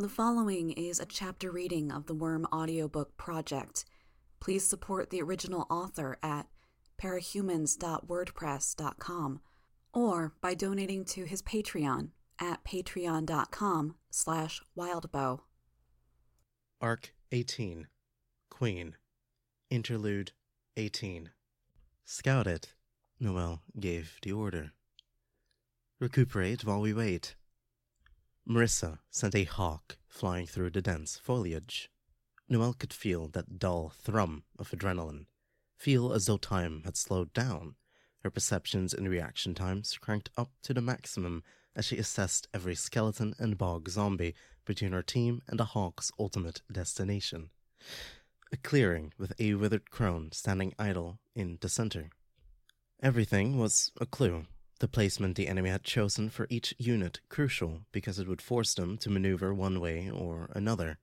The following is a chapter reading of the Worm audiobook project. Please support the original author at parahumans.wordpress.com or by donating to his Patreon at patreon.com/wildbow. Arc 18. Queen. Interlude 18. Scout it, Noelle gave the order. Recuperate while we wait. Marissa sent a hawk flying through the dense foliage. Noelle could feel that dull thrum of adrenaline, feel as though time had slowed down, her perceptions and reaction times cranked up to the maximum as she assessed every skeleton and bog zombie between her team and the hawk's ultimate destination. A clearing with a withered crone standing idle in the center. Everything was a clue. The placement the enemy had chosen for each unit crucial because it would force them to maneuver one way or another.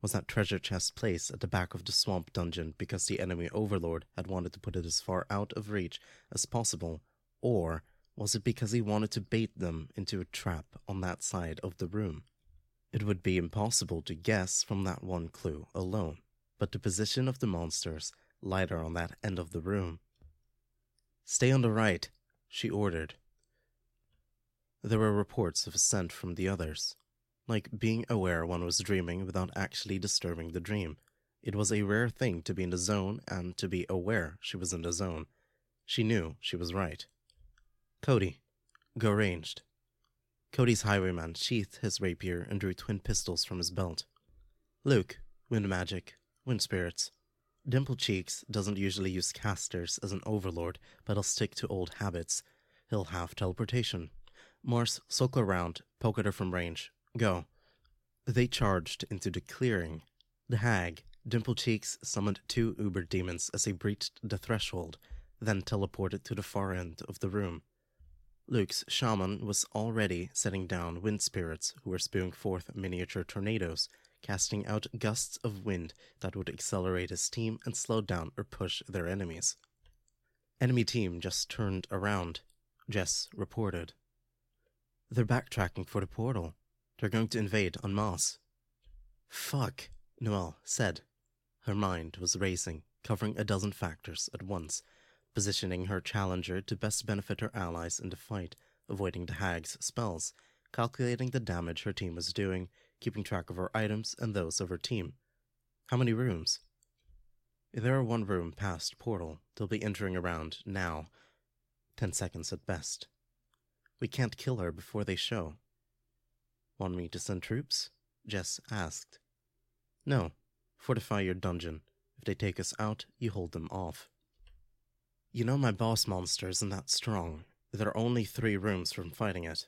Was that treasure chest placed at the back of the swamp dungeon because the enemy overlord had wanted to put it as far out of reach as possible, or was it because he wanted to bait them into a trap on that side of the room? It would be impossible to guess from that one clue alone, but the position of the monsters lighter on that end of the room. Stay on the right, she ordered. There were reports of assent from the others, like being aware one was dreaming without actually disturbing the dream. It was a rare thing to be in the zone and to be aware she was in the zone. She knew she was right. Cody, go ranged. Cody's highwayman sheathed his rapier and drew twin pistols from his belt. Luke, wind magic, wind spirits. Dimple Cheeks doesn't usually use casters as an overlord, but he'll stick to old habits. He'll have teleportation. Mars, circle around, poke at her from range. Go. They charged into the clearing. The hag, Dimple Cheeks, summoned two Uber demons as they breached the threshold, then teleported to the far end of the room. Luke's shaman was already setting down wind spirits who were spewing forth miniature tornadoes, casting out gusts of wind that would accelerate his team and slow down or push their enemies. Enemy team just turned around, Jess reported. They're backtracking for the portal. They're going to invade en masse. Fuck, Noelle said. Her mind was racing, covering a dozen factors at once, positioning her challenger to best benefit her allies in the fight, avoiding the hag's spells, calculating the damage her team was doing, keeping track of her items and those of her team. How many rooms? There are one room past portal. They'll be entering around now. 10 seconds at best. We can't kill her before they show. Want me to send troops? Jess asked. No. Fortify your dungeon. If they take us out, you hold them off. You know my boss monster isn't that strong. There are only 3 rooms from fighting it.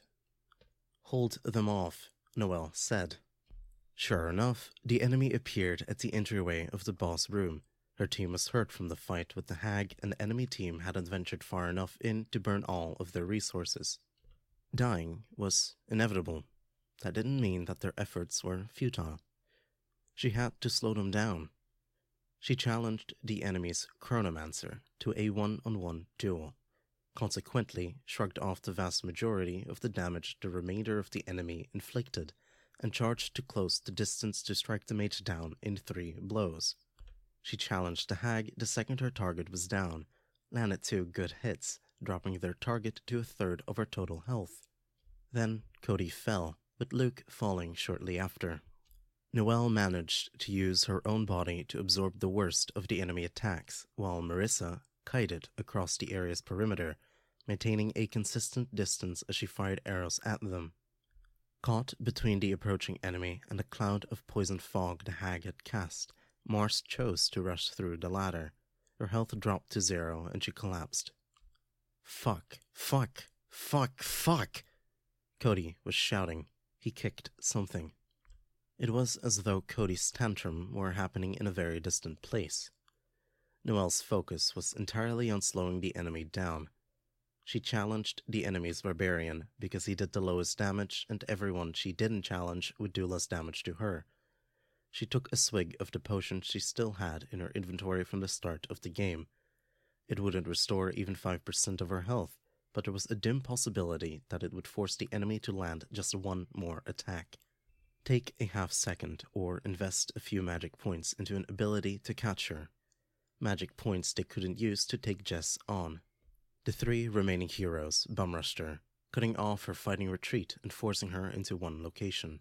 Hold them off, Noelle said. Sure enough, the enemy appeared at the entryway of the boss room. Her team was hurt from the fight with the hag, and the enemy team hadn't ventured far enough in to burn all of their resources. Dying was inevitable. That didn't mean that their efforts were futile. She had to slow them down. She challenged the enemy's chronomancer to a one-on-one duel. Consequently, shrugged off the vast majority of the damage the remainder of the enemy inflicted, and charged to close the distance to strike the mage down in 3 blows. She challenged the hag the second her target was down, landed 2 good hits, dropping their target to a third of her total health. Then Cody fell, with Luke falling shortly after. Noelle managed to use her own body to absorb the worst of the enemy attacks, while Marissa kited across the area's perimeter, maintaining a consistent distance as she fired arrows at them. Caught between the approaching enemy and a cloud of poison fog the hag had cast, Mars chose to rush through the latter. Her health dropped to 0 and she collapsed. Fuck! Cody was shouting. He kicked something. It was as though Cody's tantrum were happening in a very distant place. Noelle's focus was entirely on slowing the enemy down. She challenged the enemy's barbarian because he did the lowest damage and everyone she didn't challenge would do less damage to her. She took a swig of the potion she still had in her inventory from the start of the game. It wouldn't restore even 5% of her health, but there was a dim possibility that it would force the enemy to land just one more attack. Take a half second or invest a few magic points into an ability to catch her. Magic points they couldn't use to take Jess on. The three remaining heroes bum rushed her, cutting off her fighting retreat and forcing her into one location.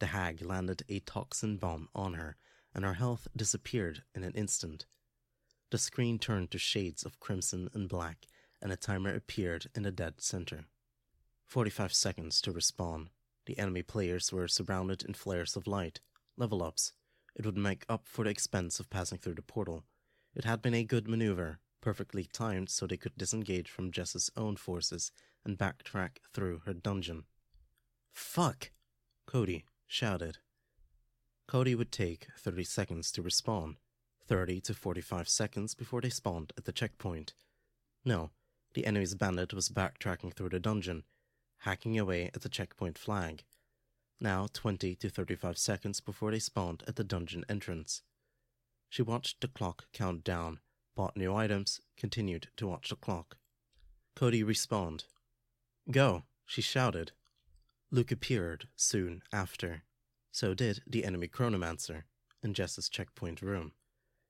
The hag landed a toxin bomb on her, and her health disappeared in an instant. The screen turned to shades of crimson and black, and a timer appeared in the dead center. 45 seconds to respawn. The enemy players were surrounded in flares of light. Level ups. It would make up for the expense of passing through the portal. It had been a good maneuver, perfectly timed so they could disengage from Jess's own forces and backtrack through her dungeon. "Fuck!" Cody shouted. Cody would take 30 seconds to respawn, 30 to 45 seconds before they spawned at the checkpoint. No, the enemy's bandit was backtracking through the dungeon, hacking away at the checkpoint flag. Now 20 to 35 seconds before they spawned at the dungeon entrance. She watched the clock count down, bought new items, continued to watch the clock. Cody respawned. "Go!" she shouted. Luke appeared soon after. So did the enemy chronomancer in Jess's checkpoint room.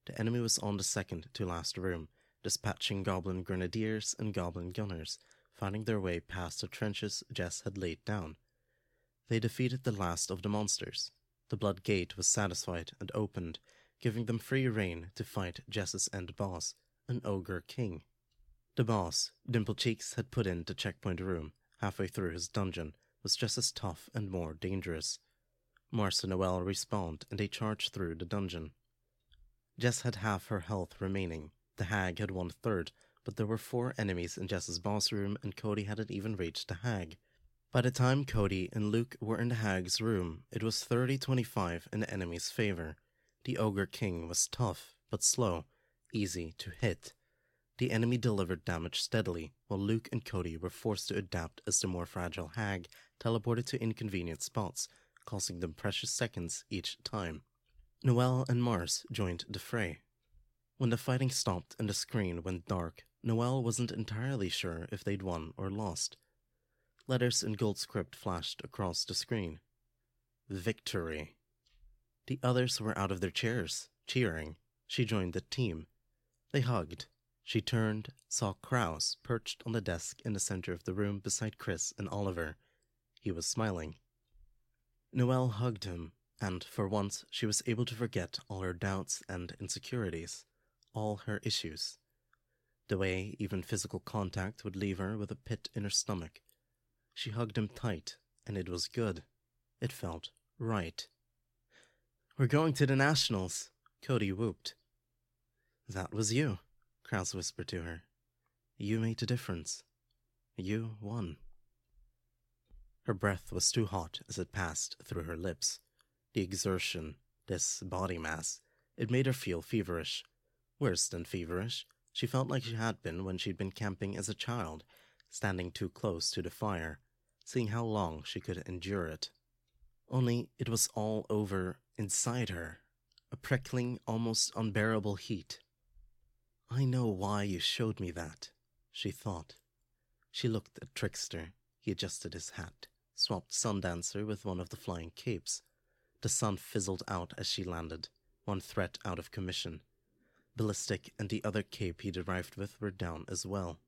The enemy was on the second to last room, dispatching goblin grenadiers and goblin gunners, finding their way past the trenches Jess had laid down. They defeated the last of the monsters. The blood gate was satisfied and opened, giving them free rein to fight Jess's end boss, an ogre king. The boss, Dimple Cheeks, had put in the checkpoint room, halfway through his dungeon, was just as tough and more dangerous. Marissa and Noelle respawned and they charged through the dungeon. Jess had half her health remaining. The hag had 1/3, but there were 4 enemies in Jess's boss room and Cody hadn't even reached the hag. By the time Cody and Luke were in the hag's room, it was 30-25 in the enemy's favor. The ogre king was tough, but slow, easy to hit. The enemy delivered damage steadily, while Luke and Cody were forced to adapt as the more fragile hag teleported to inconvenient spots, costing them precious seconds each time. Noelle and Mars joined the fray. When the fighting stopped and the screen went dark, Noelle wasn't entirely sure if they'd won or lost. Letters in gold script flashed across the screen. Victory. The others were out of their chairs, cheering. She joined the team. They hugged. She turned, saw Krouse perched on the desk in the center of the room beside Chris and Oliver. He was smiling. Noelle hugged him, and for once she was able to forget all her doubts and insecurities, all her issues. The way even physical contact would leave her with a pit in her stomach. She hugged him tight, and it was good. It felt right. "We're going to the Nationals," Cody whooped. "That was you," Krouse whispered to her. "You made a difference. You won." Her breath was too hot as it passed through her lips. The exertion, this body mass, it made her feel feverish. Worse than feverish, she felt like she had been when she'd been camping as a child, standing too close to the fire, seeing how long she could endure it. Only it was all over inside her, a prickling, almost unbearable heat. "I know why you showed me that," she thought. She looked at Trickster. He adjusted his hat, swapped Sundancer with one of the flying capes. The sun fizzled out as she landed, one threat out of commission. Ballistic and the other cape he'd arrived with were down as well.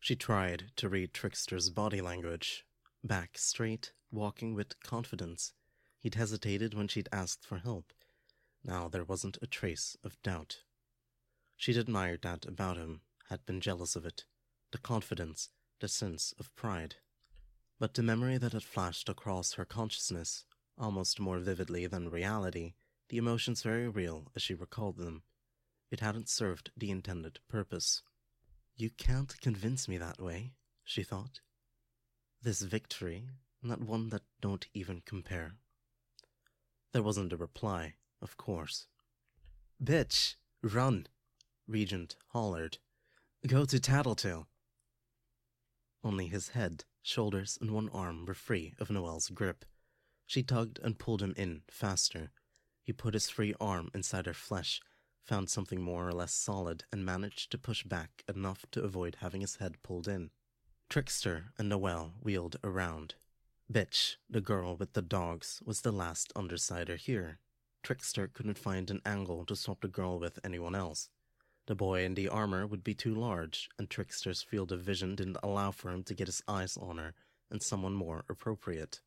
She tried to read Trickster's body language. Back straight, walking with confidence. He'd hesitated when she'd asked for help. Now there wasn't a trace of doubt. She'd admired that about him, had been jealous of it, the confidence, the sense of pride. But the memory that had flashed across her consciousness, almost more vividly than reality, the emotions very real as she recalled them, it hadn't served the intended purpose. "You can't convince me that way," she thought. "This victory, not one that don't even compare." There wasn't a reply, of course. "Bitch, run!" Regent hollered. "Go to Tattletale." Only his head, shoulders, and one arm were free of Noelle's grip. She tugged and pulled him in faster. He put his free arm inside her flesh, found something more or less solid, and managed to push back enough to avoid having his head pulled in. Trickster and Noelle wheeled around. Bitch, the girl with the dogs, was the last undersider here. Trickster couldn't find an angle to swap the girl with anyone else. The boy in the armor would be too large, and Trickster's field of vision didn't allow for him to get his eyes on her and someone more appropriate.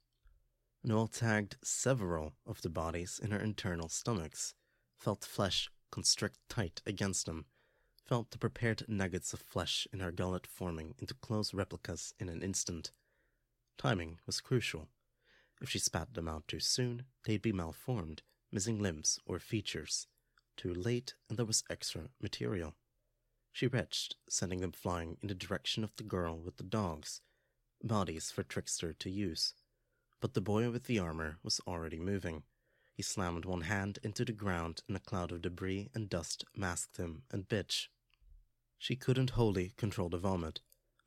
Noelle tagged several of the bodies in her internal stomachs, felt flesh constrict tight against them, felt the prepared nuggets of flesh in her gullet forming into close replicas in an instant. Timing was crucial. If she spat them out too soon, they'd be malformed, missing limbs or features. Too late, and there was extra material. She retched, sending them flying in the direction of the girl with the dogs, bodies for Trickster to use. But the boy with the armor was already moving. He slammed one hand into the ground and a cloud of debris and dust masked him and Bitch. She couldn't wholly control the vomit.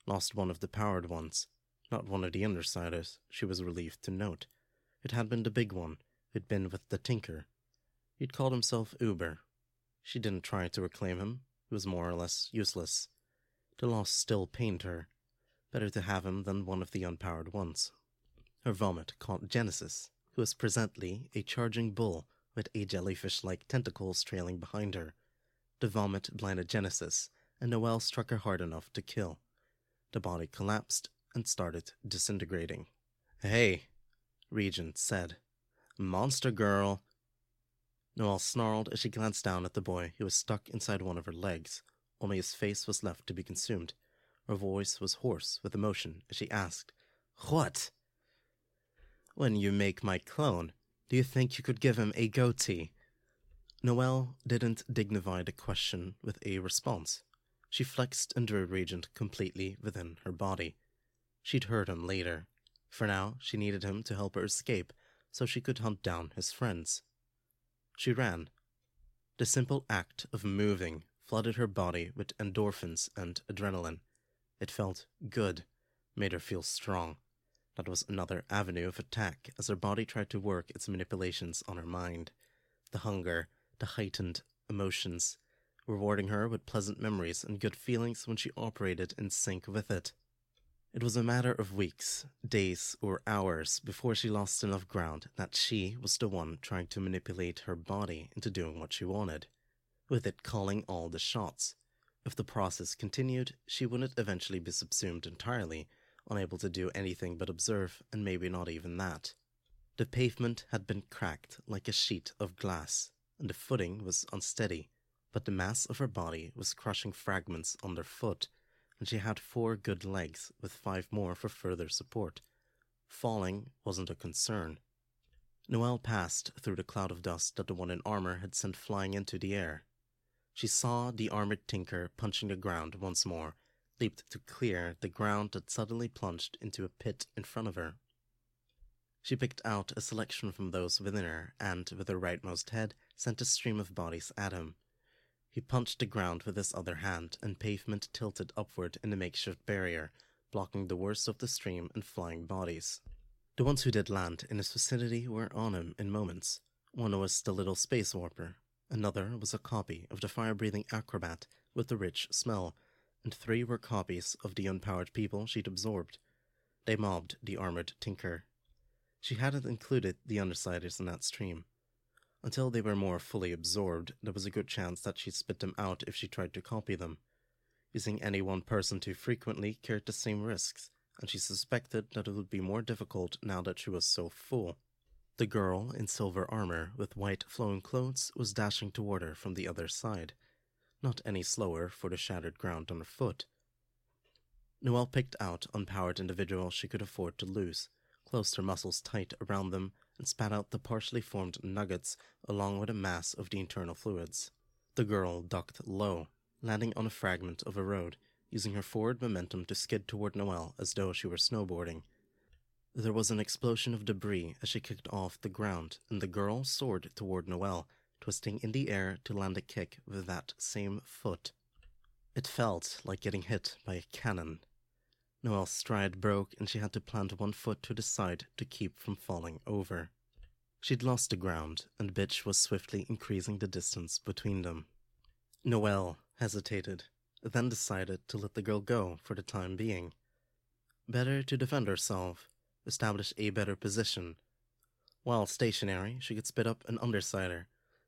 Lost one of the powered ones. Not one of the undersiders, she was relieved to note. It had been the big one, who'd been with the Tinker. He'd called himself Uber. She didn't try to reclaim him. He was more or less useless. The loss still pained her. Better to have him than one of the unpowered ones. Her vomit caught Genesis, who was presently a charging bull with a jellyfish-like tentacles trailing behind her. The vomit blinded Genesis, and Noelle struck her hard enough to kill. The body collapsed and started disintegrating. "Hey," Regent said. "Monster girl!" Noelle snarled as she glanced down at the boy who was stuck inside one of her legs. Only his face was left to be consumed. Her voice was hoarse with emotion as she asked, "What?" "When you make my clone, do you think you could give him a goatee?" Noelle didn't dignify the question with a response. She flexed and drew Regent completely within her body. She'd hurt him later. For now, she needed him to help her escape so she could hunt down his friends. She ran. The simple act of moving flooded her body with endorphins and adrenaline. It felt good, made her feel strong. That was another avenue of attack as her body tried to work its manipulations on her mind. The hunger, the heightened emotions, rewarding her with pleasant memories and good feelings when she operated in sync with it. It was a matter of weeks, days, or hours before she lost enough ground that she was the one trying to manipulate her body into doing what she wanted, with it calling all the shots. If the process continued, she wouldn't eventually be subsumed entirely, unable to do anything but observe, and maybe not even that. The pavement had been cracked like a sheet of glass, and the footing was unsteady, but the mass of her body was crushing fragments underfoot, and she had 4 good legs with 5 more for further support. Falling wasn't a concern. Noelle passed through the cloud of dust that the one in armor had sent flying into the air. She saw the armored Tinker punching the ground once more, leaped to clear the ground that suddenly plunged into a pit in front of her. She picked out a selection from those within her, and, with her rightmost head, sent a stream of bodies at him. He punched the ground with his other hand, and pavement tilted upward in a makeshift barrier, blocking the worst of the stream and flying bodies. The ones who did land in his vicinity were on him in moments. One was the little space warper, another was a copy of the fire-breathing acrobat with the rich smell, and 3 were copies of the unpowered people she'd absorbed. They mobbed the armored Tinker. She hadn't included the undersiders in that stream. Until they were more fully absorbed, there was a good chance that she'd spit them out if she tried to copy them. Using any one person too frequently carried the same risks, and she suspected that it would be more difficult now that she was so full. The girl in silver armor with white flowing clothes was dashing toward her from the other side. Not any slower for the shattered ground underfoot. Noelle picked out unpowered individuals she could afford to lose, closed her muscles tight around them, and spat out the partially formed nuggets along with a mass of the internal fluids. The girl ducked low, landing on a fragment of a road, using her forward momentum to skid toward Noelle as though she were snowboarding. There was an explosion of debris as she kicked off the ground, and the girl soared toward Noelle, twisting in the air to land a kick with that same foot. It felt like getting hit by a cannon. Noelle's stride broke and she had to plant one foot to the side to keep from falling over. She'd lost the ground, and Bitch was swiftly increasing the distance between them. Noelle hesitated, then decided to let the girl go for the time being. Better to defend herself, establish a better position. While stationary, she could spit up an undersider,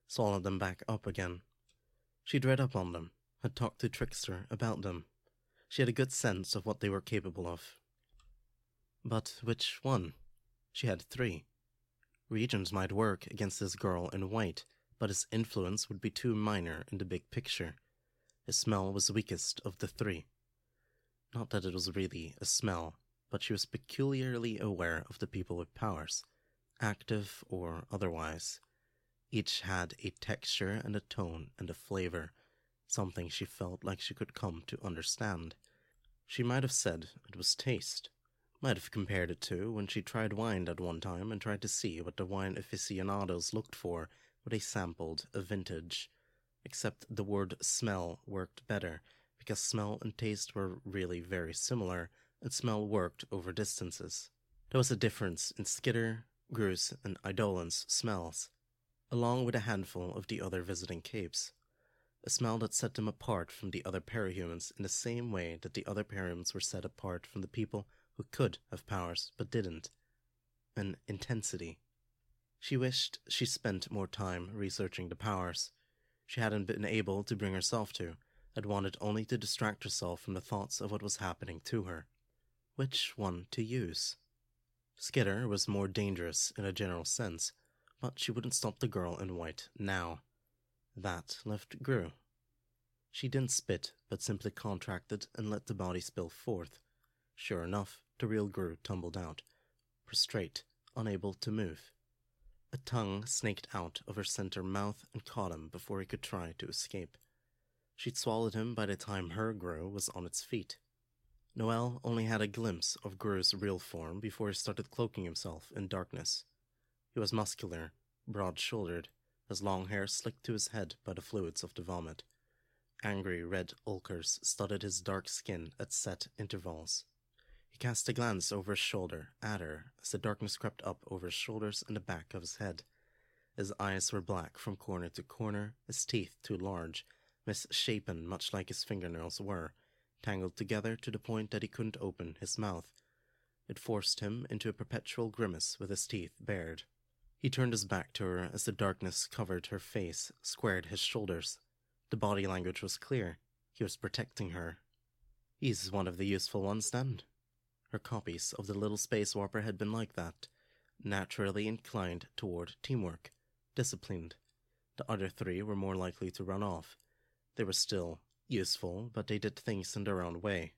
swallow them back up again. She'd read up on them, had talked to Trickster about them. She had a good sense of what they were capable of. But which one? She had three. Regent might work against this girl in white, but his influence would be too minor in the big picture. His smell was weakest of the three. Not that it was really a smell, but she was peculiarly aware of the people with powers, active or otherwise. Each had a texture and a tone and a flavor, something she felt like she could come to understand. She might have said it was taste. Might have compared it to when she tried wine at one time and tried to see what the wine aficionados looked for when they sampled a vintage. Except the word smell worked better, because smell and taste were really very similar, and smell worked over distances. There was a difference in Skitter, Grue's, and Eidolon's smells, along with a handful of the other visiting capes. A smell that set them apart from the other parahumans in the same way that the other parahumans were set apart from the people who could have powers but didn't. An intensity. She wished she spent more time researching the powers. She hadn't been able to bring herself to, had wanted only to distract herself from the thoughts of what was happening to her. Which one to use? Skitter was more dangerous in a general sense, but she wouldn't stop the girl in white now. That left Grue. She didn't spit, but simply contracted and let the body spill forth. Sure enough, the real Grue tumbled out, prostrate, unable to move. A tongue snaked out of her center mouth and caught him before he could try to escape. She'd swallowed him by the time her Grue was on its feet. Noelle only had a glimpse of Grue's real form before he started cloaking himself in darkness. He was muscular, broad-shouldered, his long hair slicked to his head by the fluids of the vomit. Angry red ulcers studded his dark skin at set intervals. He cast a glance over his shoulder at her as the darkness crept up over his shoulders and the back of his head. His eyes were black from corner to corner, his teeth too large, misshapen much like his fingernails were, tangled together to the point that he couldn't open his mouth. It forced him into a perpetual grimace with his teeth bared. He turned his back to her as the darkness covered her face, squared his shoulders. The body language was clear. He was protecting her. He's one of the useful ones then. Her copies of the little space warper had been like that, naturally inclined toward teamwork, disciplined. The other three were more likely to run off. They were still useful, but they did things in their own way.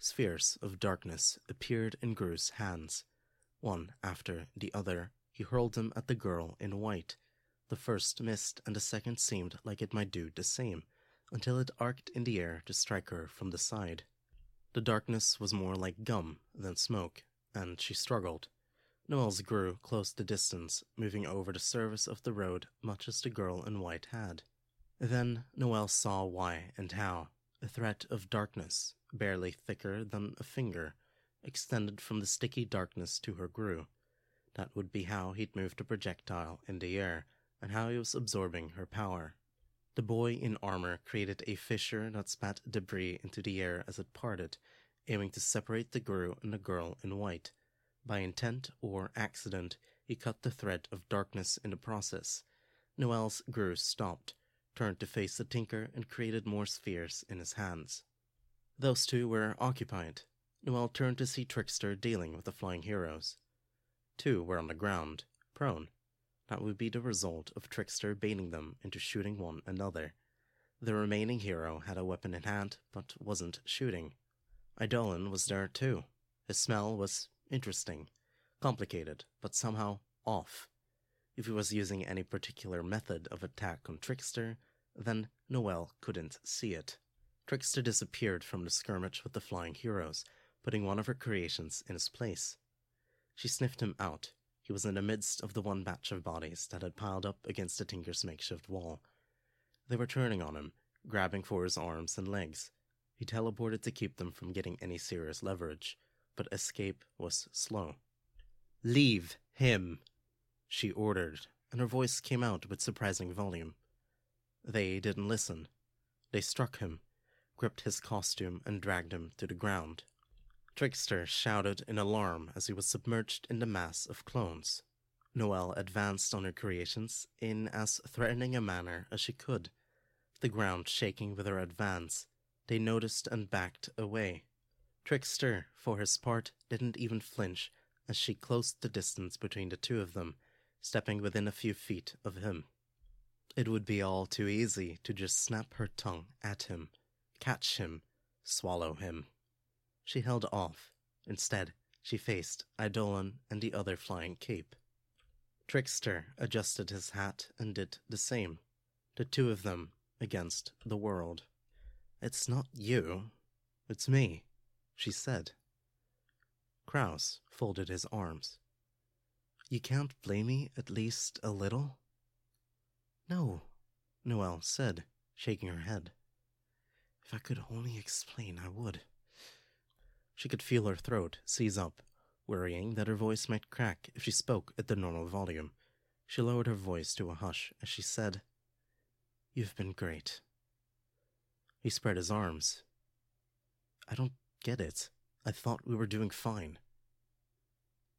Spheres of darkness appeared in Grue's hands. One after the other, he hurled them at the girl in white. The first missed, and the second seemed like it might do the same, until it arced in the air to strike her from the side. The darkness was more like gum than smoke, and she struggled. Noelle's Grue closed the distance, moving over the surface of the road much as the girl in white had. Then Noelle saw why and how. A threat of darkness, barely thicker than a finger, extended from the sticky darkness to her Grue. That would be how he'd moved the projectile in the air, and how he was absorbing her power. The boy in armor created a fissure that spat debris into the air as it parted, aiming to separate the Grue and the girl in white. By intent or accident, he cut the thread of darkness in the process. Noelle's Grue stopped, turned to face the tinker, and created more spheres in his hands. Those two were occupied. Noelle turned to see Trickster dealing with the flying heroes. Two were on the ground, prone. That would be the result of Trickster baiting them into shooting one another. The remaining hero had a weapon in hand, but wasn't shooting. Eidolon was there too. His smell was interesting, complicated, but somehow off. If he was using any particular method of attack on Trickster, then Noelle couldn't see it. Trickster disappeared from the skirmish with the flying heroes, putting one of her creations in his place. She sniffed him out. He was in the midst of the one batch of bodies that had piled up against the Tinker's makeshift wall. They were turning on him, grabbing for his arms and legs. He teleported to keep them from getting any serious leverage, but escape was slow. "Leave him," she ordered, and her voice came out with surprising volume. They didn't listen. They struck him, gripped his costume, and dragged him to the ground. Trickster shouted in alarm as he was submerged in the mass of clones. Noelle advanced on her creations in as threatening a manner as she could. The ground shaking with her advance, they noticed and backed away. Trickster, for his part, didn't even flinch as she closed the distance between the two of them, stepping within a few feet of him. It would be all too easy to just snap her tongue at him, catch him, swallow him. She held off. Instead, she faced Eidolon and the other flying cape. Trickster adjusted his hat and did the same. The two of them against the world. "It's not you, it's me," she said. Krouse folded his arms. "You can't blame me at least a little?" "No," Noelle said, shaking her head. "If I could only explain, I would." She could feel her throat seize up, worrying that her voice might crack if she spoke at the normal volume. She lowered her voice to a hush as she said, "You've been great." He spread his arms. "I don't get it. I thought we were doing fine."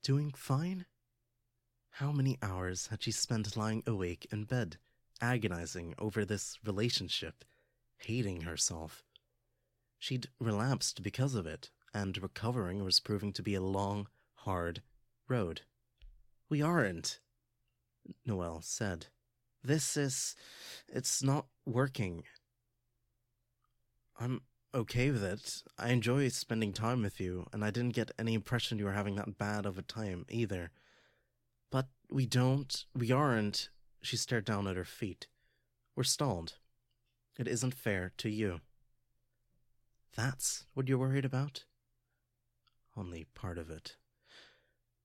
Doing fine? How many hours had she spent lying awake in bed, agonizing over this relationship, hating herself? She'd relapsed because of it, and recovering was proving to be a long, hard road. "We aren't," Noelle said. It's not working. "I'm okay with it. I enjoy spending time with you, and I didn't get any impression you were having that bad of a time either. But we aren't," she stared down at her feet. "We're stalled. It isn't fair to you." "That's what you're worried about?" "Only part of it."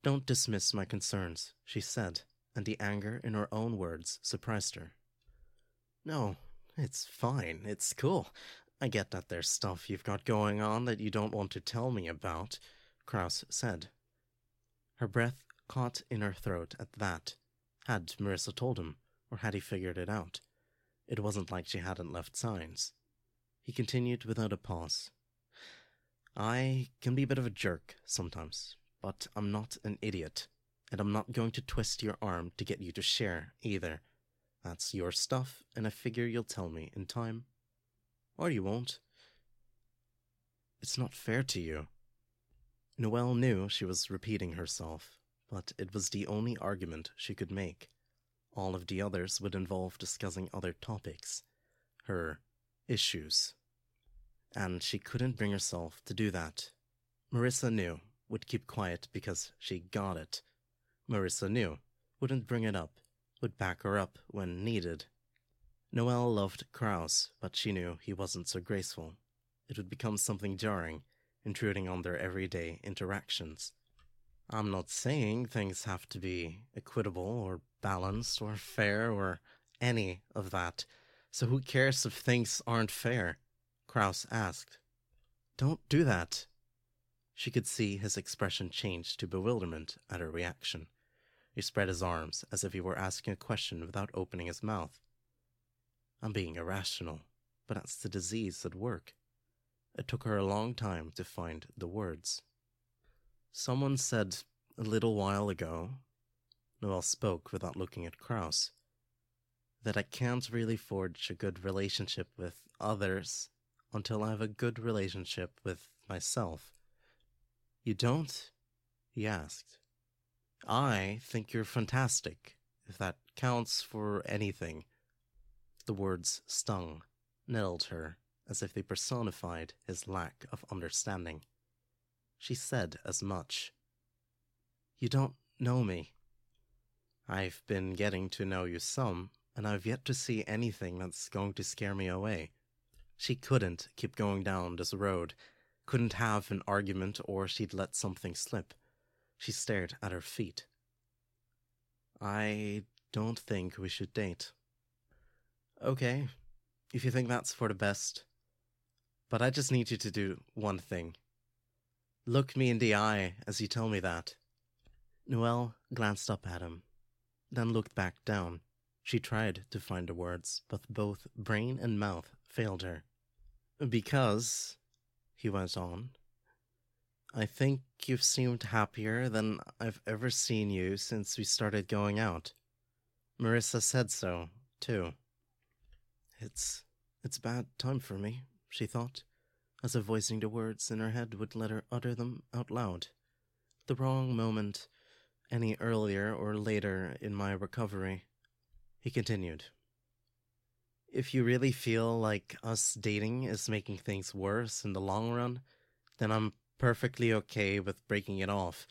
"Don't dismiss my concerns," she said, and the anger in her own words surprised her. "No, it's fine, it's cool. I get that there's stuff you've got going on that you don't want to tell me about," Krouse said. Her breath caught in her throat at that. Had Marissa told him, or had he figured it out? It wasn't like she hadn't left signs. He continued without a pause. "I can be a bit of a jerk sometimes, but I'm not an idiot. And I'm not going to twist your arm to get you to share, either. That's your stuff, and I figure you'll tell me in time. Or you won't. It's not fair to you." Noelle knew she was repeating herself, but it was the only argument she could make. All of the others would involve discussing other topics. Her issues. And she couldn't bring herself to do that. Marissa knew would keep quiet because she got it. Marissa knew, wouldn't bring it up, would back her up when needed. Noelle loved Krouse, but she knew he wasn't so graceful. It would become something jarring, intruding on their everyday interactions. "I'm not saying things have to be equitable or balanced or fair or any of that, so who cares if things aren't fair?" Krouse asked. "Don't do that." She could see his expression change to bewilderment at her reaction. He spread his arms as if he were asking a question without opening his mouth. "I'm being irrational, but that's the disease at work." It took her a long time to find the words. "Someone said a little while ago," Noelle spoke without looking at Krouse, "that I can't really forge a good relationship with others until I have a good relationship with myself." "You don't?" he asked. "I think you're fantastic, if that counts for anything." The words stung, nettled her, as if they personified his lack of understanding. She said as much. "You don't know me." "I've been getting to know you some, and I've yet to see anything that's going to scare me away." She couldn't keep going down this road. Couldn't have an argument or she'd let something slip. She stared at her feet. "I don't think we should date." "Okay, if you think that's for the best. But I just need you to do one thing. Look me in the eye as you tell me that." Noelle glanced up at him, then looked back down. She tried to find the words, but both brain and mouth failed her. "Because," he went on, I think you've seemed happier than I've ever seen you since we started going out. Marissa said so, too. It's bad time for me, she thought, as if voicing the words in her head would let her utter them out loud. The wrong moment, any earlier or later in my recovery. He continued. If you really feel like us dating is making things worse in the long run, then I'm perfectly okay with breaking it off.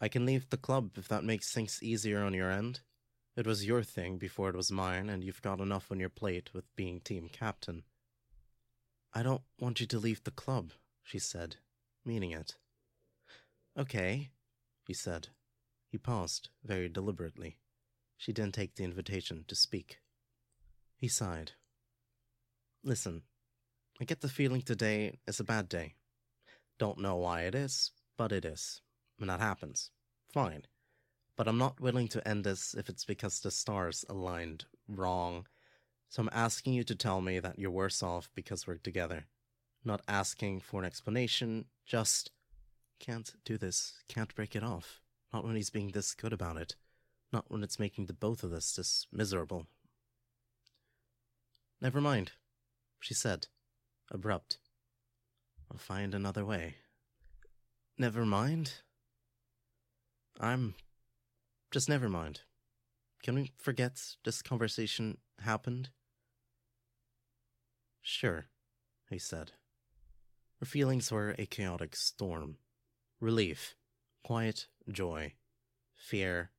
I can leave the club if that makes things easier on your end. It was your thing before it was mine, and you've got enough on your plate with being team captain. I don't want you to leave the club, she said, meaning it. Okay, he said. He paused, very deliberately. She didn't take the invitation to speak. He sighed. Listen, I get the feeling today is a bad day. Don't know why it is, but it is. When that happens, fine. But I'm not willing to end this if it's because the stars aligned wrong. So I'm asking you to tell me that you're worse off because we're together. Not asking for an explanation, just... Can't do this, can't break it off. Not when he's being this good about it. Not when it's making the both of us this miserable. Never mind, she said, abrupt. I'll find another way. Never mind? Just never mind. Can we forget this conversation happened? Sure, he said. Her feelings were a chaotic storm. Relief, quiet joy, fear,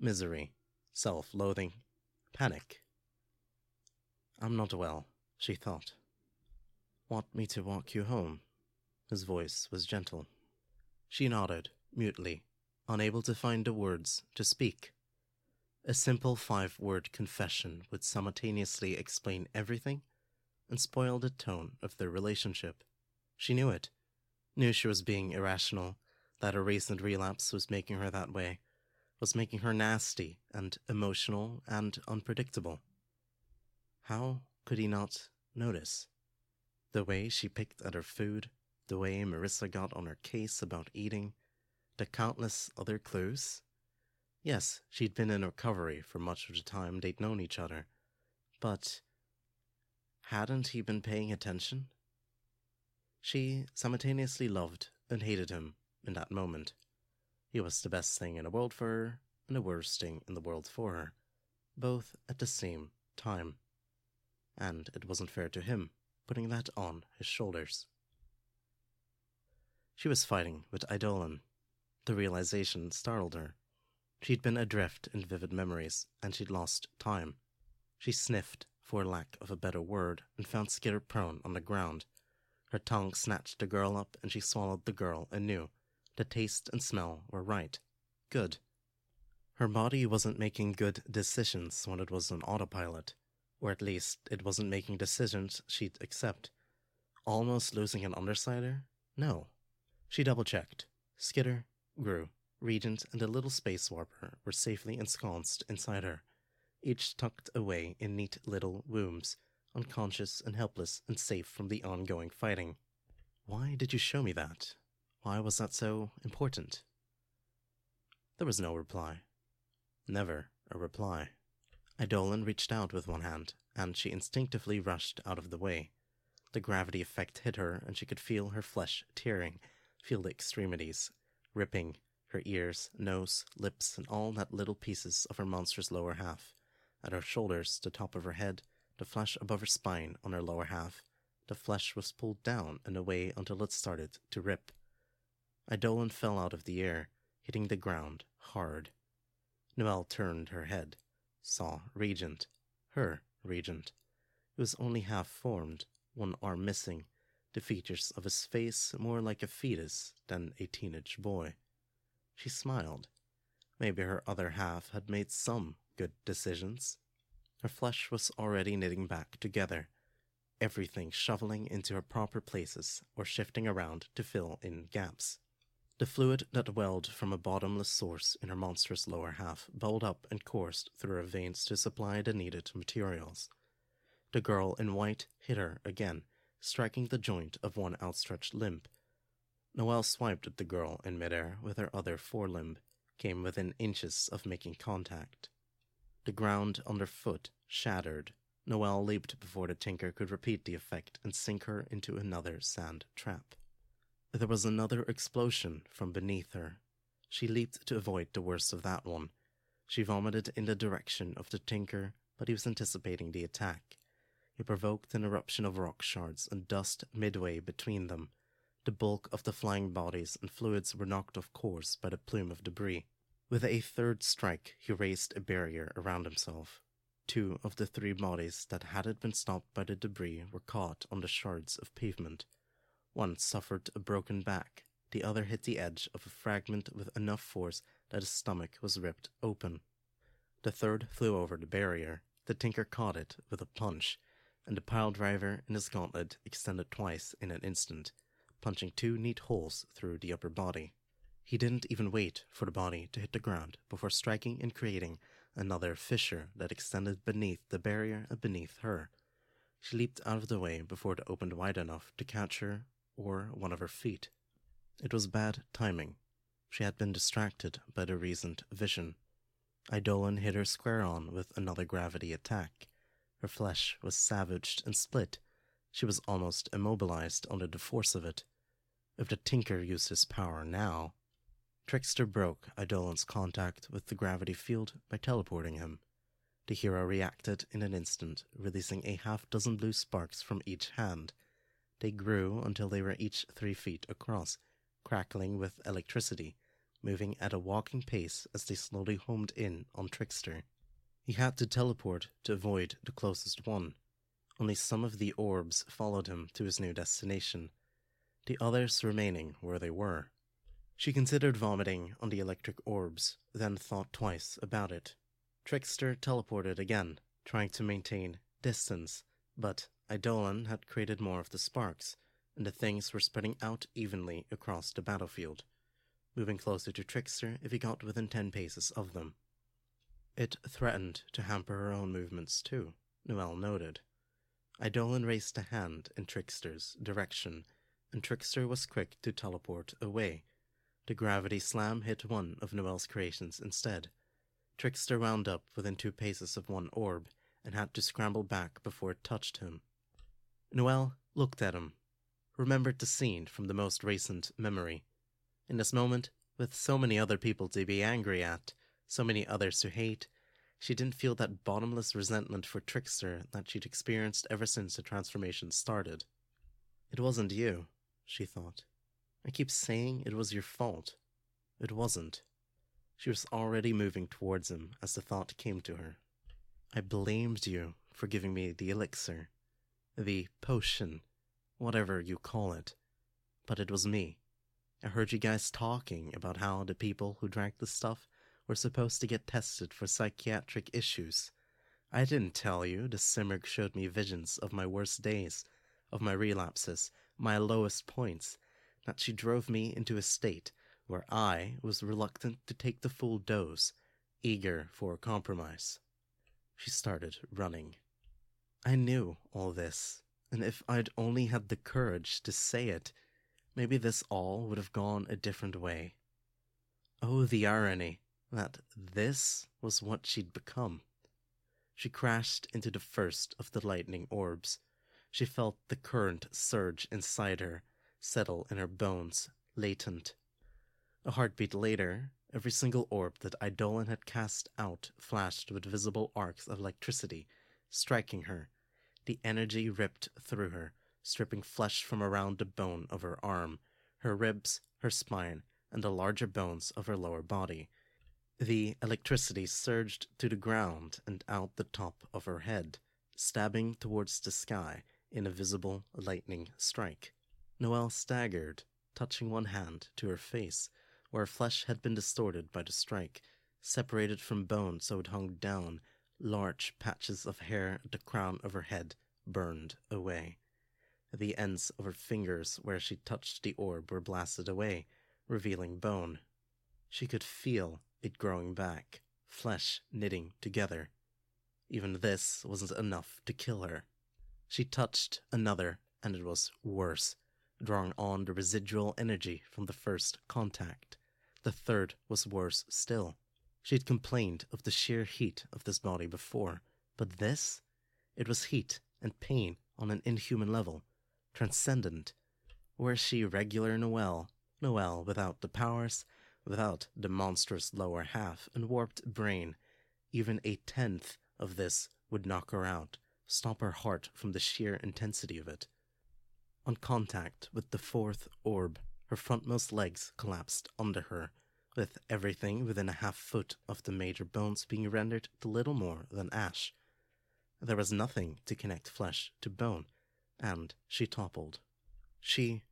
misery, self-loathing, panic. I'm not well, she thought. Want me to walk you home? His voice was gentle. She nodded, mutely, unable to find the words to speak. A simple 5-word confession would simultaneously explain everything and spoil the tone of their relationship. She knew it. Knew she was being irrational, that her recent relapse was making her that way, was making her nasty and emotional and unpredictable. How could he not notice? The way she picked at her food, the way Marissa got on her case about eating, the countless other clues? Yes, she'd been in recovery for much of the time they'd known each other, but hadn't he been paying attention? She simultaneously loved and hated him in that moment. He was the best thing in the world for her, and the worst thing in the world for her, both at the same time. And it wasn't fair to him, putting that on his shoulders. She was fighting with Eidolon. The realization startled her. She'd been adrift in vivid memories, and she'd lost time. She sniffed, for lack of a better word, and found Skitter prone on the ground. Her tongue snatched the girl up, and she swallowed the girl anew. The taste and smell were right. Good. Her body wasn't making good decisions when it was on autopilot, or at least it wasn't making decisions she'd accept. Almost losing an undersider? No. She double-checked. Skitter, Grue, Regent, and a little space warper were safely ensconced inside her, each tucked away in neat little wombs, unconscious and helpless and safe from the ongoing fighting. Why did you show me that? Why was that so important? There was no reply. Never a reply. Eidolon reached out with one hand, and she instinctively rushed out of the way. The gravity effect hit her, and she could feel her flesh tearing, feel the extremities ripping, her ears, nose, lips, and all that little pieces of her monstrous lower half, at her shoulders, the top of her head, the flesh above her spine on her lower half. The flesh was pulled down and away until it started to rip. Eidolon fell out of the air, hitting the ground hard. Noelle turned her head, saw Regent, her Regent. It was only half-formed, one arm missing, the features of his face more like a fetus than a teenage boy. She smiled. Maybe her other half had made some good decisions. Her flesh was already knitting back together, everything shoveling into her proper places or shifting around to fill in gaps. The fluid that welled from a bottomless source in her monstrous lower half bubbled up and coursed through her veins to supply the needed materials. The girl in white hit her again, striking the joint of one outstretched limb. Noelle swiped at the girl in midair with her other forelimb, came within inches of making contact. The ground underfoot shattered. Noelle leaped before the tinker could repeat the effect and sink her into another sand trap. There was another explosion from beneath her. She leaped to avoid the worst of that one. She vomited in the direction of the tinker, but he was anticipating the attack. It provoked an eruption of rock shards and dust midway between them. The bulk of the flying bodies and fluids were knocked off course by the plume of debris. With a third strike, he raised a barrier around himself. Two of the three bodies that hadn't been stopped by the debris were caught on the shards of pavement. One suffered a broken back, the other hit the edge of a fragment with enough force that his stomach was ripped open. The third flew over the barrier. The tinker caught it with a punch, and the pile driver in his gauntlet extended twice in an instant, punching two neat holes through the upper body. He didn't even wait for the body to hit the ground before striking and creating another fissure that extended beneath the barrier and beneath her. She leaped out of the way before it opened wide enough to catch her or one of her feet. It was bad timing. She had been distracted by the recent vision. Eidolon hit her square on with another gravity attack. Her flesh was savaged and split. She was almost immobilized under the force of it. If the tinker used his power now... Trickster broke Eidolon's contact with the gravity field by teleporting him. The hero reacted in an instant, releasing a half-dozen blue sparks from each hand. They grew until they were each 3 feet across, crackling with electricity, moving at a walking pace as they slowly homed in on Trickster. He had to teleport to avoid the closest one. Only some of the orbs followed him to his new destination. The others remaining where they were. She considered vomiting on the electric orbs, then thought twice about it. Trickster teleported again, trying to maintain distance, but Eidolon had created more of the sparks, and the things were spreading out evenly across the battlefield, moving closer to Trickster if he got within 10 paces of them. It threatened to hamper her own movements too, Noelle noted. Eidolon raised a hand in Trickster's direction, and Trickster was quick to teleport away. The gravity slam hit one of Noelle's creations instead. Trickster wound up within 2 paces of one orb, and had to scramble back before it touched him. Noelle looked at him, remembered the scene from the most recent memory. In this moment, with so many other people to be angry at, so many others to hate, she didn't feel that bottomless resentment for Trickster that she'd experienced ever since the transformation started. It wasn't you, she thought. I keep saying it was your fault. It wasn't. She was already moving towards him as the thought came to her. I blamed you for giving me the elixir, the potion, whatever you call it. But it was me. I heard you guys talking about how the people who drank the stuff were supposed to get tested for psychiatric issues. I didn't tell you the Simurgh showed me visions of my worst days, of my relapses, my lowest points, that she drove me into a state where I was reluctant to take the full dose, eager for a compromise. She started running. I knew all this. And if I'd only had the courage to say it, maybe this all would have gone a different way. Oh, the irony that this was what she'd become. She crashed into the first of the lightning orbs. She felt the current surge inside her, settle in her bones, latent. A heartbeat later, every single orb that Eidolon had cast out flashed with visible arcs of electricity, striking her. The energy ripped through her, stripping flesh from around the bone of her arm, her ribs, her spine, and the larger bones of her lower body. The electricity surged to the ground and out the top of her head, stabbing towards the sky in a visible lightning strike. Noelle staggered, touching one hand to her face, where her flesh had been distorted by the strike, separated from bone so it hung down. Large patches of hair at the crown of her head burned away. The ends of her fingers where she touched the orb were blasted away, revealing bone. She could feel it growing back, flesh knitting together. Even this wasn't enough to kill her. She touched another, and it was worse. drawing on the residual energy from the first contact. The third was worse still. She had complained of the sheer heat of this body before, but this? It was heat and pain on an inhuman level, transcendent. Were she regular Noelle, Noelle without the powers, without the monstrous lower half and warped brain, even a tenth of this would knock her out, stop her heart from the sheer intensity of it. On contact with the fourth orb, her frontmost legs collapsed under her, with everything within a half-foot of the major bones being rendered to little more than ash. There was nothing to connect flesh to bone, and she toppled. She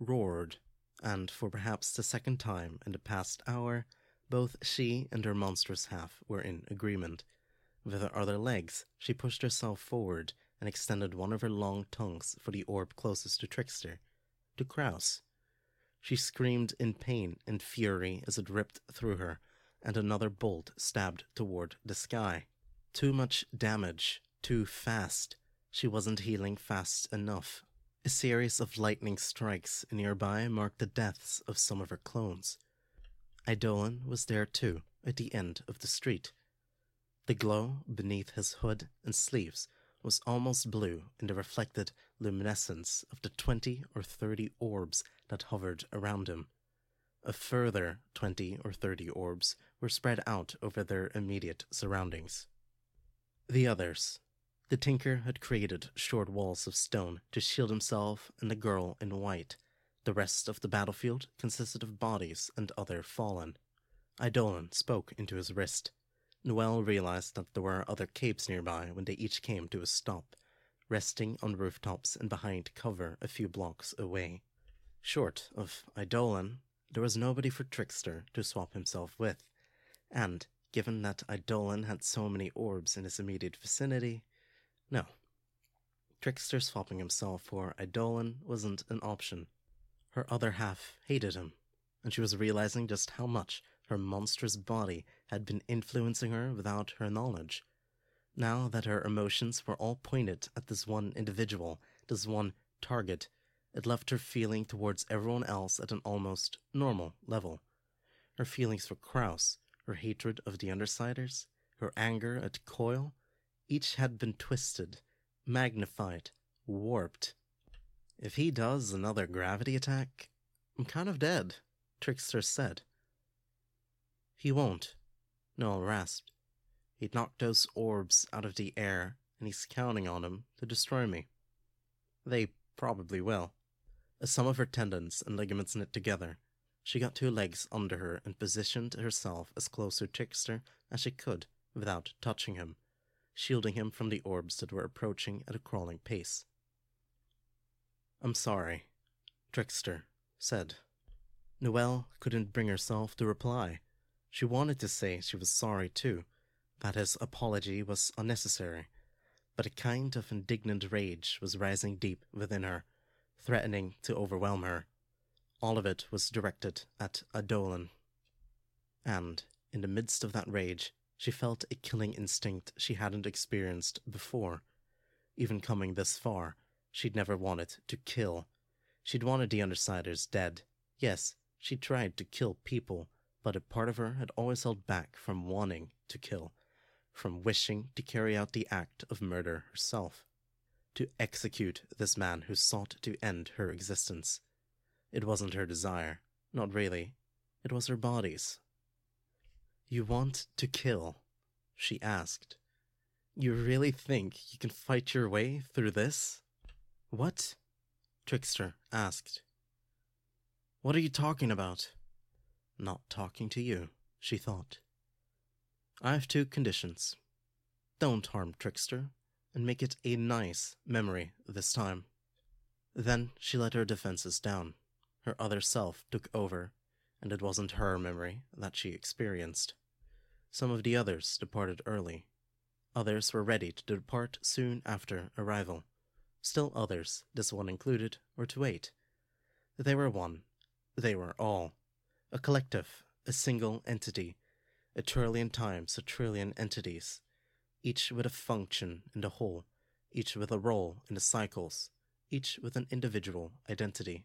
roared, and for perhaps the second time in the past hour, both she and her monstrous half were in agreement. With her other legs, she pushed herself forward and extended one of her long tongues for the orb closest to Trickster, to Krouse. She screamed in pain and fury as it ripped through her, and another bolt stabbed toward the sky. Too much damage, too fast. She wasn't healing fast enough. A series of lightning strikes nearby marked the deaths of some of her clones. Eidolon was there too, at the end of the street. The glow beneath his hood and sleeves was almost blue in the reflected luminescence of the 20 or 30 orbs that hovered around him. A further 20 or 30 orbs were spread out over their immediate surroundings. The others. The Tinker had created short walls of stone to shield himself and the girl in white. The rest of the battlefield consisted of bodies and other fallen. Eidolon spoke into his wrist. Noelle realized that there were other capes nearby when they each came to a stop, resting on rooftops and behind cover a few blocks away. Short of Eidolon, there was nobody for Trickster to swap himself with, and, given that Eidolon had so many orbs in his immediate vicinity, no. Trickster swapping himself for Eidolon wasn't an option. Her other half hated him, and she was realizing just how much her monstrous body had been influencing her without her knowledge. Now that her emotions were all pointed at this one individual, this one target, it left her feeling towards everyone else at an almost normal level. Her feelings for Krouse, her hatred of the Undersiders, her anger at Coil, each had been twisted, magnified, warped. If he does another gravity attack, I'm kind of dead, Trickster said. He won't, Noelle rasped. He knocked those orbs out of the air, and he's counting on them to destroy me. They probably will. As some of her tendons and ligaments knit together, she got two legs under her and positioned herself as close to Trickster as she could without touching him, shielding him from the orbs that were approaching at a crawling pace. "I'm sorry," Trickster said. Noelle couldn't bring herself to reply. She wanted to say she was sorry too, that his apology was unnecessary, but a kind of indignant rage was rising deep within her, threatening to overwhelm her. All of it was directed at Eidolon. And, in the midst of that rage, she felt a killing instinct she hadn't experienced before. Even coming this far, she'd never wanted to kill. She'd wanted the Undersiders dead. Yes, she tried to kill people, but a part of her had always held back from wanting to kill, from wishing to carry out the act of murder herself, to execute this man who sought to end her existence. It wasn't her desire, not really. It was her body's. "You want to kill?" she asked. "You really think you can fight your way through this?" "What?" Trickster asked. "What are you talking about?" "Not talking to you," she thought. "I have two conditions. Don't harm Trickster, and make it a nice memory this time." Then she let her defenses down. Her other self took over, and it wasn't her memory that she experienced. Some of the others departed early. Others were ready to depart soon after arrival. Still others, this one included, were to wait. They were one. They were all. A collective, a single entity, a trillion times a trillion entities, each with a function in the whole, each with a role in the cycles, each with an individual identity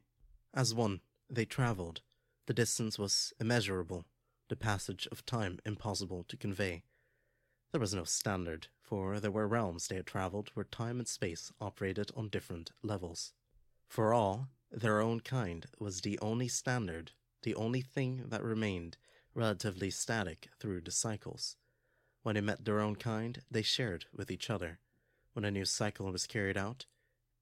As one, they travelled. The distance was immeasurable, the passage of time impossible to convey. There was no standard, for there were realms they had travelled where time and space operated on different levels. For all, their own kind was the only standard, the only thing that remained relatively static through the cycles. When they met their own kind, they shared with each other. When a new cycle was carried out,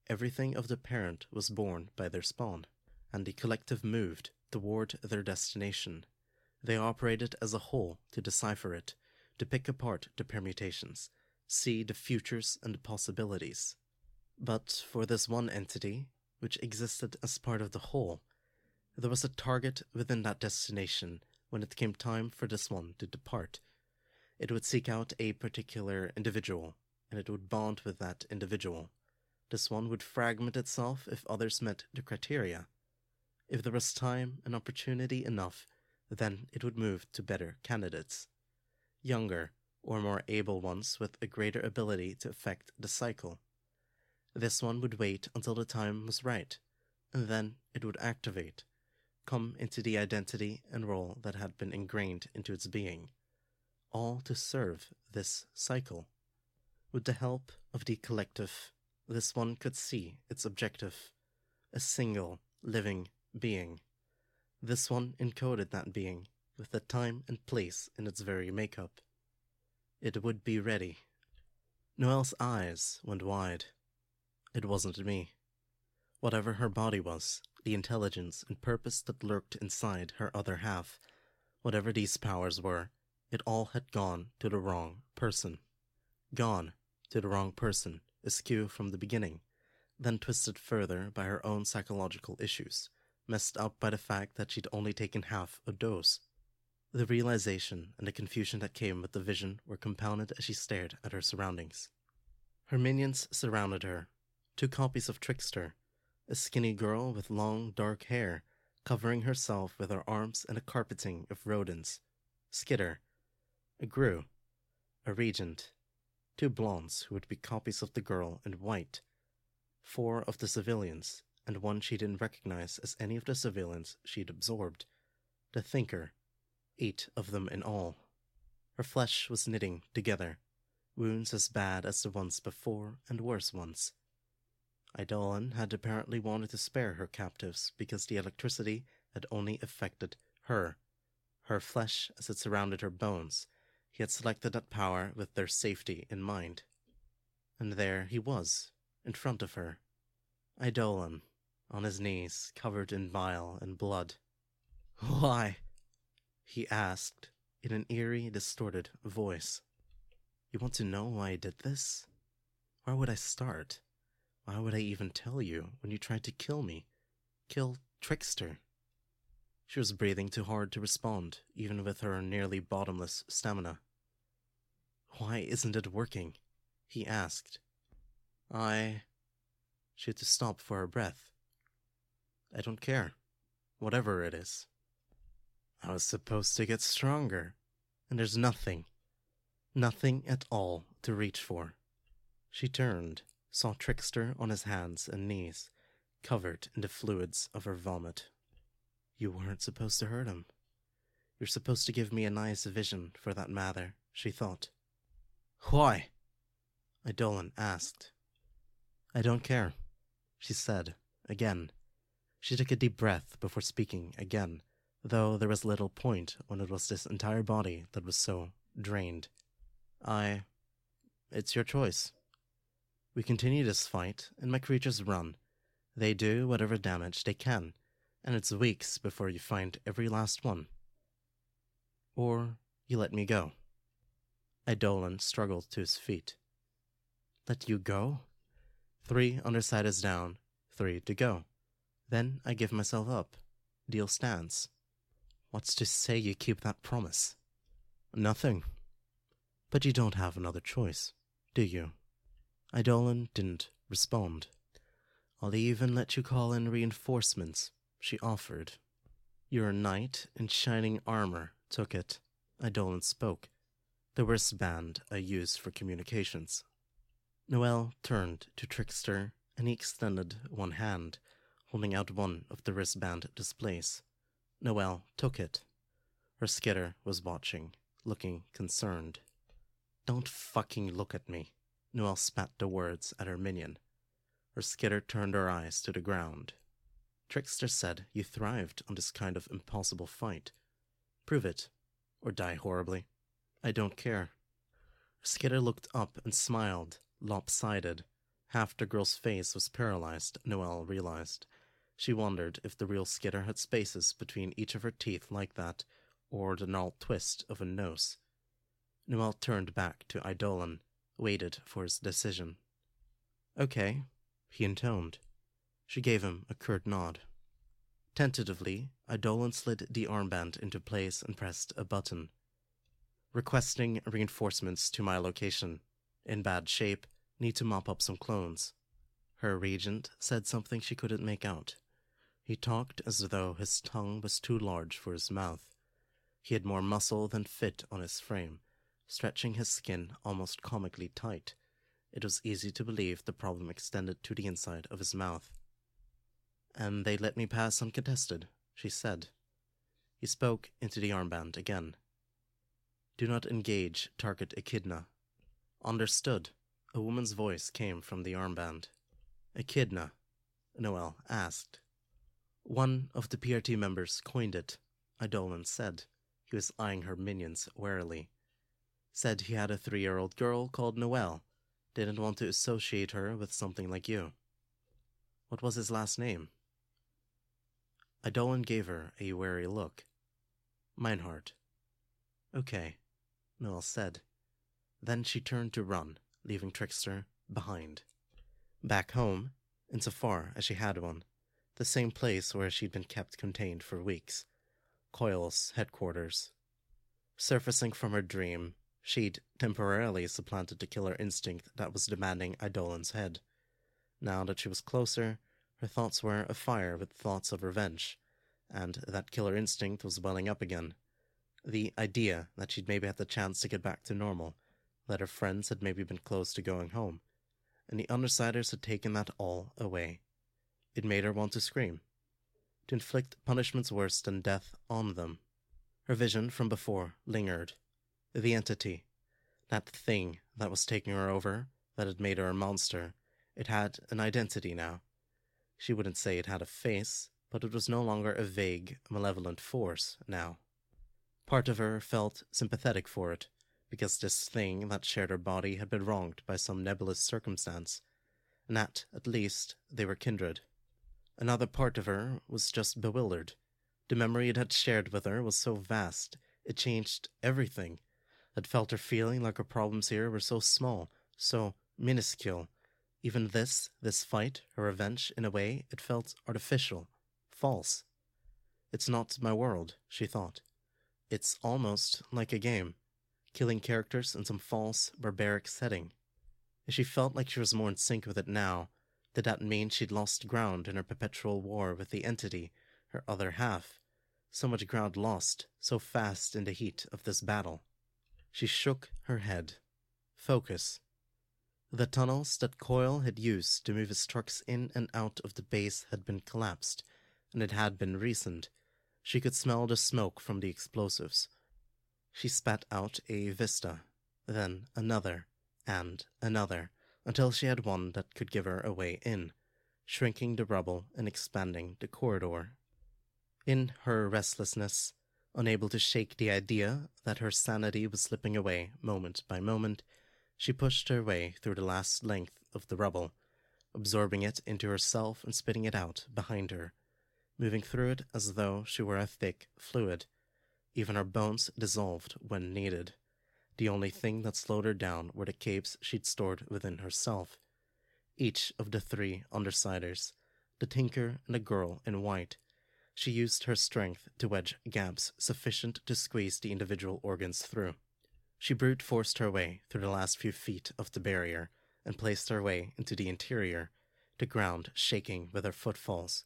everything of the parent was borne by their spawn, and the collective moved toward their destination. They operated as a whole to decipher it, to pick apart the permutations, see the futures and the possibilities. But for this one entity, which existed as part of the whole, there was a target within that destination when it came time for this one to depart. It would seek out a particular individual, and it would bond with that individual. This one would fragment itself if others met the criteria. If there was time and opportunity enough, then it would move to better candidates. Younger or more able ones with a greater ability to affect the cycle. This one would wait until the time was right, and then it would activate, come into the identity and role that had been ingrained into its being. All to serve this cycle. With the help of the collective, this one could see its objective, a single living being. This one encoded that being with the time and place in its very makeup. It would be ready. Noelle's eyes went wide. It wasn't me. Whatever her body was, the intelligence and purpose that lurked inside her other half, whatever these powers were, it all had gone to the wrong person. Gone to the wrong person, askew from the beginning, then twisted further by her own psychological issues, messed up by the fact that she'd only taken half a dose. The realization and the confusion that came with the vision were compounded as she stared at her surroundings. Her minions surrounded her. 2 copies of Trickster, a skinny girl with long, dark hair, covering herself with her arms and a carpeting of rodents, Skitter, a Grue, a Regent, 2 blondes who would be copies of the girl in white, 4 of the civilians, and 1 she didn't recognize as any of the civilians she'd absorbed, the Thinker, 8 of them in all. Her flesh was knitting together, wounds as bad as the ones before and worse ones. Eidolon had apparently wanted to spare her captives because the electricity had only affected her. Her flesh as it surrounded her bones. He had selected that power with their safety in mind. And there he was, in front of her. Eidolon, on his knees, covered in bile and blood. "Why?" he asked, in an eerie, distorted voice. "You want to know why I did this? Where would I start? Why would I even tell you when you tried to kill me? Kill Trickster?" She was breathing too hard to respond, even with her nearly bottomless stamina. "Why isn't it working?" he asked. She had to stop for her breath. "I don't care. Whatever it is. I was supposed to get stronger, and there's nothing. Nothing at all to reach for." She turned, saw Trickster on his hands and knees, covered in the fluids of her vomit. "You weren't supposed to hurt him. You're supposed to give me a nice vision, for that matter," she thought. "Why?" Eidolon asked. "I don't care," she said, again. She took a deep breath before speaking again, though there was little point when it was this entire body that was so drained. It's your choice. We continue this fight, and my creatures run. They do whatever damage they can, and it's weeks before you find every last one. Or you let me go." Eidolon struggled to his feet. "Let you go? 3 underside is down, 3 to go. Then I give myself up. Deal stands." "What's to say you keep that promise?" "Nothing. But you don't have another choice, do you?" Eidolon didn't respond. "I'll even let you call in reinforcements," she offered. "Your knight in shining armor took it," Eidolon spoke, the wristband I used for communications. Noelle turned to Trickster, and he extended one hand, holding out one of the wristband displays. Noelle took it. Her skitter was watching, looking concerned. "Don't fucking look at me," Noelle spat the words at her minion. Her skitter turned her eyes to the ground. "Trickster said you thrived on this kind of impossible fight. Prove it, or die horribly. I don't care." Skitter looked up and smiled, lopsided. Half the girl's face was paralyzed, Noelle realized. She wondered if the real Skitter had spaces between each of her teeth like that, or the gnarled twist of a nose. Noelle turned back to Eidolon, waited for his decision. "Okay," he intoned. She gave him a curt nod. Tentatively, Eidolon slid the armband into place and pressed a button. "Requesting reinforcements to my location. In bad shape, need to mop up some clones." Her regent said something she couldn't make out. He talked as though his tongue was too large for his mouth. He had more muscle than fit on his frame, stretching his skin almost comically tight. It was easy to believe the problem extended to the inside of his mouth. "And they let me pass uncontested," she said. He spoke into the armband again. "Do not engage target Echidna." "Understood," a woman's voice came from the armband. "Echidna?" Noelle asked. "One of the PRT members coined it," Eidolon said. He was eyeing her minions warily. "Said he had a 3-year-old girl called Noelle. Didn't want to associate her with something like you." "What was his last name?" Eidolon gave her a wary look. "Meinhardt." "Okay," Noelle said. Then she turned to run, leaving Trickster behind. Back home, insofar as she had one, the same place where she'd been kept contained for weeks, Coil's headquarters. Surfacing from her dream, she'd temporarily supplanted the killer instinct that was demanding Eidolon's head. Now that she was closer, her thoughts were afire with thoughts of revenge, and that killer instinct was welling up again. The idea that she'd maybe had the chance to get back to normal, that her friends had maybe been close to going home, and the Undersiders had taken that all away. It made her want to scream, to inflict punishments worse than death on them. Her vision from before lingered. The entity, that thing that was taking her over, that had made her a monster, it had an identity now. She wouldn't say it had a face, but it was no longer a vague, malevolent force now. Part of her felt sympathetic for it, because this thing that shared her body had been wronged by some nebulous circumstance, and at least, they were kindred. Another part of her was just bewildered. The memory it had shared with her was so vast, it changed everything. It felt her feeling like her problems here were so small, so minuscule. Even this fight, her revenge, in a way, it felt artificial, false. "It's not my world," she thought. "It's almost like a game, killing characters in some false, barbaric setting." If she felt like she was more in sync with it now, did that mean she'd lost ground in her perpetual war with the entity, her other half? So much ground lost, so fast in the heat of this battle. She shook her head. Focus. The tunnels that Coil had used to move his trucks in and out of the base had been collapsed, and it had been recent. She could smell the smoke from the explosives. She spat out a vista, then another, and another, until she had one that could give her a way in, shrinking the rubble and expanding the corridor. In her restlessness, unable to shake the idea that her sanity was slipping away moment by moment, she pushed her way through the last length of the rubble, absorbing it into herself and spitting it out behind her, moving through it as though she were a thick fluid. Even her bones dissolved when needed. The only thing that slowed her down were the capes she'd stored within herself. Each of the 3 Undersiders, the Tinker and the girl in white, she used her strength to wedge gaps sufficient to squeeze the individual organs through. She brute-forced her way through the last few feet of the barrier and placed her way into the interior, the ground shaking with her footfalls.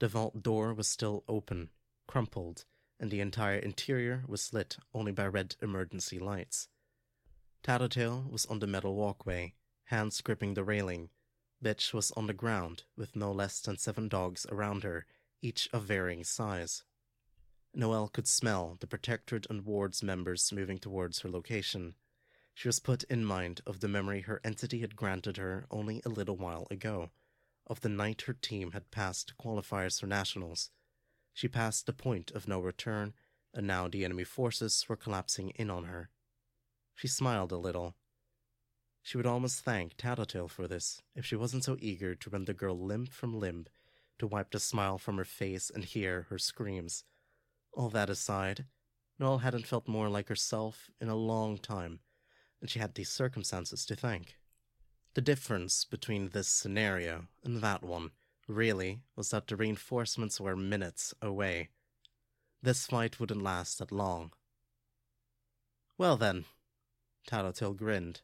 The vault door was still open, crumpled, and the entire interior was lit only by red emergency lights. Tattletale was on the metal walkway, hands gripping the railing, Bitch was on the ground with no less than 7 dogs around her, each of varying size. Noelle could smell the Protectorate and Wards members moving towards her location. She was put in mind of the memory her entity had granted her only a little while ago, of the night her team had passed qualifiers for nationals. She passed the point of no return, and now the enemy forces were collapsing in on her. She smiled a little. She would almost thank Tattletale for this, if she wasn't so eager to run the girl limb from limb, to wipe the smile from her face and hear her screams. All that aside, Noelle hadn't felt more like herself in a long time, and she had these circumstances to thank. The difference between this scenario and that one, really, was that the reinforcements were minutes away. This fight wouldn't last that long. Well then, Tattletale grinned.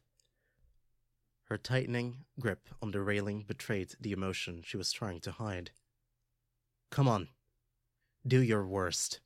Her tightening grip on the railing betrayed the emotion she was trying to hide. Come on, do your worst.